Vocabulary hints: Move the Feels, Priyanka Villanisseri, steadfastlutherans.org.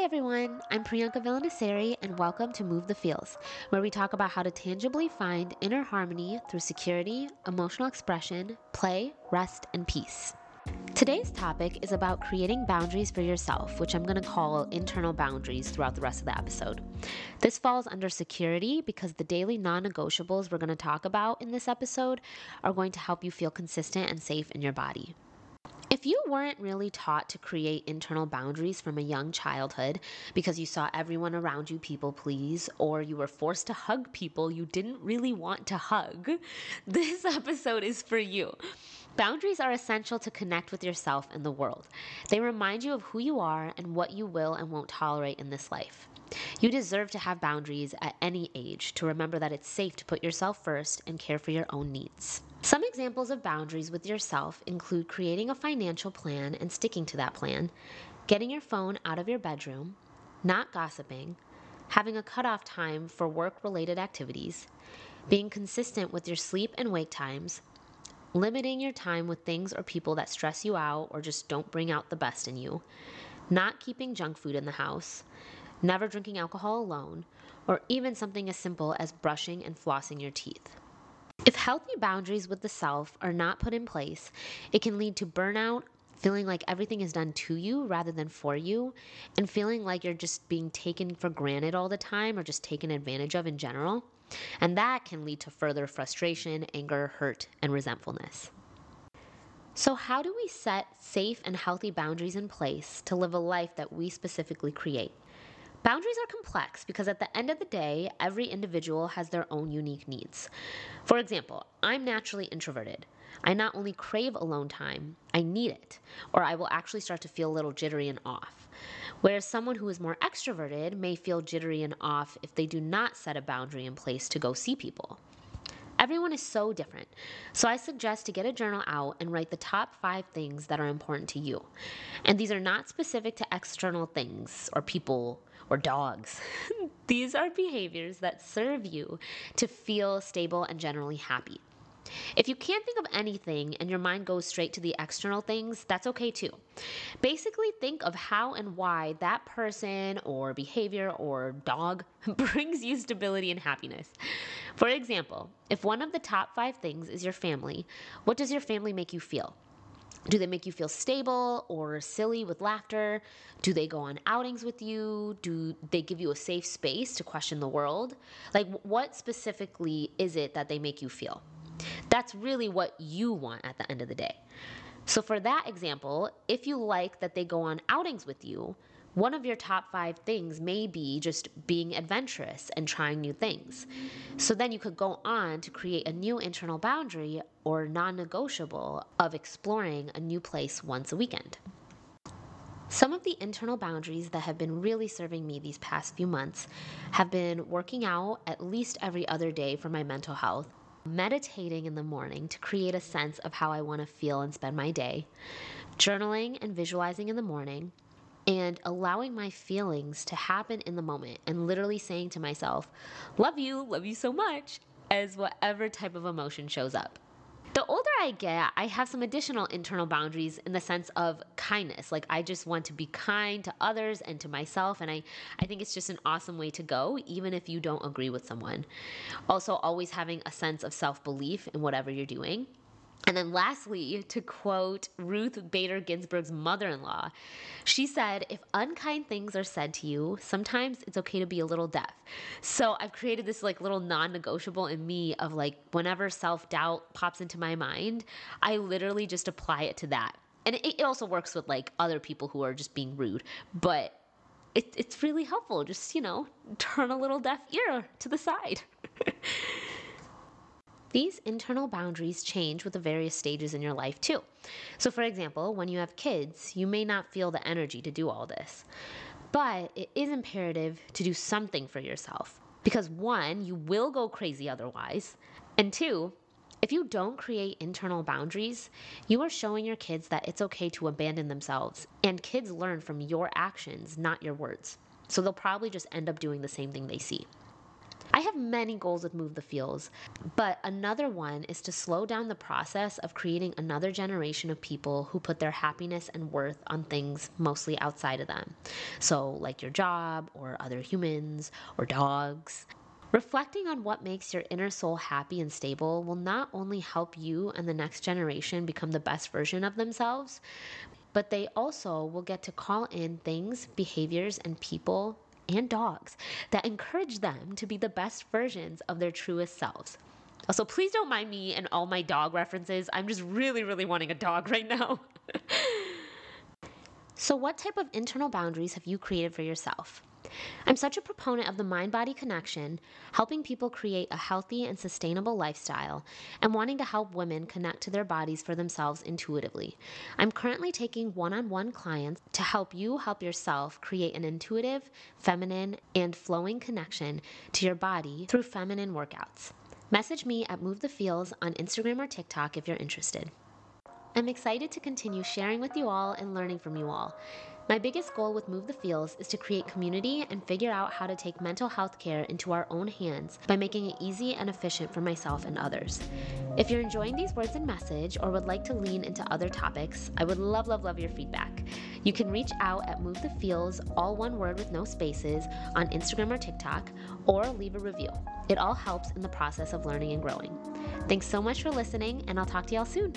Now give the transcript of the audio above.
Hi everyone, I'm Priyanka Villanisseri and welcome to Move the Feels, where we talk about how to tangibly find inner harmony through security, emotional expression, play, rest, and peace. Today's topic is about creating boundaries for yourself, which I'm going to call internal boundaries throughout the rest of the episode. This falls under security because the daily non-negotiables we're going to talk about in this episode are going to help you feel consistent and safe in your body. If you weren't really taught to create internal boundaries from a young childhood because you saw everyone around you people please, or you were forced to hug people you didn't really want to hug, this episode is for you. Boundaries are essential to connect with yourself and the world. They remind you of who you are and what you will and won't tolerate in this life. You deserve to have boundaries at any age to remember that it's safe to put yourself first and care for your own needs. Some examples of boundaries with yourself include creating a financial plan and sticking to that plan, getting your phone out of your bedroom, not gossiping, having a cutoff time for work-related activities, being consistent with your sleep and wake times, limiting your time with things or people that stress you out or just don't bring out the best in you, not keeping junk food in the house, never drinking alcohol alone, or even something as simple as brushing and flossing your teeth. If healthy boundaries with the self are not put in place, it can lead to burnout, feeling like everything is done to you rather than for you, and feeling like you're just being taken for granted all the time or just taken advantage of in general. And that can lead to further frustration, anger, hurt, and resentfulness. So how do we set safe and healthy boundaries in place to live a life that we specifically create? Boundaries are complex because at the end of the day, every individual has their own unique needs. For example, I'm naturally introverted. I not only crave alone time, I need it, or I will actually start to feel a little jittery and off. Whereas someone who is more extroverted may feel jittery and off if they do not set a boundary in place to go see people. Everyone is so different, so I suggest to get a journal out and write the top 5 things that are important to you. And these are not specific to external things or people or dogs. These are behaviors that serve you to feel stable and generally happy. If you can't think of anything and your mind goes straight to the external things, that's okay too. Basically, think of how and why that person or behavior or dog brings you stability and happiness. For example, if one of the top 5 things is your family, what does your family make you feel? Do they make you feel stable or silly with laughter? Do they go on outings with you? Do they give you a safe space to question the world? Like, what specifically is it that they make you feel? That's really what you want at the end of the day. So for that example, if you like that they go on outings with you, one of your top 5 things may be just being adventurous and trying new things. So then you could go on to create a new internal boundary or non-negotiable of exploring a new place once a weekend. Some of the internal boundaries that have been really serving me these past few months have been working out at least every other day for my mental health, meditating in the morning to create a sense of how I want to feel and spend my day, journaling and visualizing in the morning, and allowing my feelings to happen in the moment and literally saying to myself, love you so much, as whatever type of emotion shows up. The older I get, I have some additional internal boundaries in the sense of kindness. Like, I just want to be kind to others and to myself, and I think it's just an awesome way to go, even if you don't agree with someone. Also, always having a sense of self-belief in whatever you're doing. And then lastly, to quote Ruth Bader Ginsburg's mother-in-law, she said, if unkind things are said to you, sometimes it's okay to be a little deaf. So I've created this like little non-negotiable in me of like, whenever self-doubt pops into my mind, I literally just apply it to that. And it also works with like other people who are just being rude, but it's really helpful. Just, turn a little deaf ear to the side. These internal boundaries change with the various stages in your life too. So for example, when you have kids, you may not feel the energy to do all this, but it is imperative to do something for yourself because 1, you will go crazy otherwise, and 2, if you don't create internal boundaries, you are showing your kids that it's okay to abandon themselves, and kids learn from your actions, not your words. So they'll probably just end up doing the same thing they see. I have many goals with Move the Feels, but another one is to slow down the process of creating another generation of people who put their happiness and worth on things mostly outside of them. So like your job or other humans or dogs. Reflecting on what makes your inner soul happy and stable will not only help you and the next generation become the best version of themselves, but they also will get to call in things, behaviors, and people and dogs that encourage them to be the best versions of their truest selves. Also, please don't mind me and all my dog references. I'm just really, really wanting a dog right now. So what type of internal boundaries have you created for yourself? I'm such a proponent of the mind-body connection, helping people create a healthy and sustainable lifestyle, and wanting to help women connect to their bodies for themselves intuitively. I'm currently taking one-on-one clients to help you help yourself create an intuitive, feminine, and flowing connection to your body through feminine workouts. Message me at Move the Feels on Instagram or TikTok if you're interested. I'm excited to continue sharing with you all and learning from you all. My biggest goal with Move the Feels is to create community and figure out how to take mental health care into our own hands by making it easy and efficient for myself and others. If you're enjoying these words and message or would like to lean into other topics, I would love, love, love your feedback. You can reach out at Move the Feels, all one word with no spaces, on Instagram or TikTok, or leave a review. It all helps in the process of learning and growing. Thanks so much for listening, and I'll talk to y'all soon.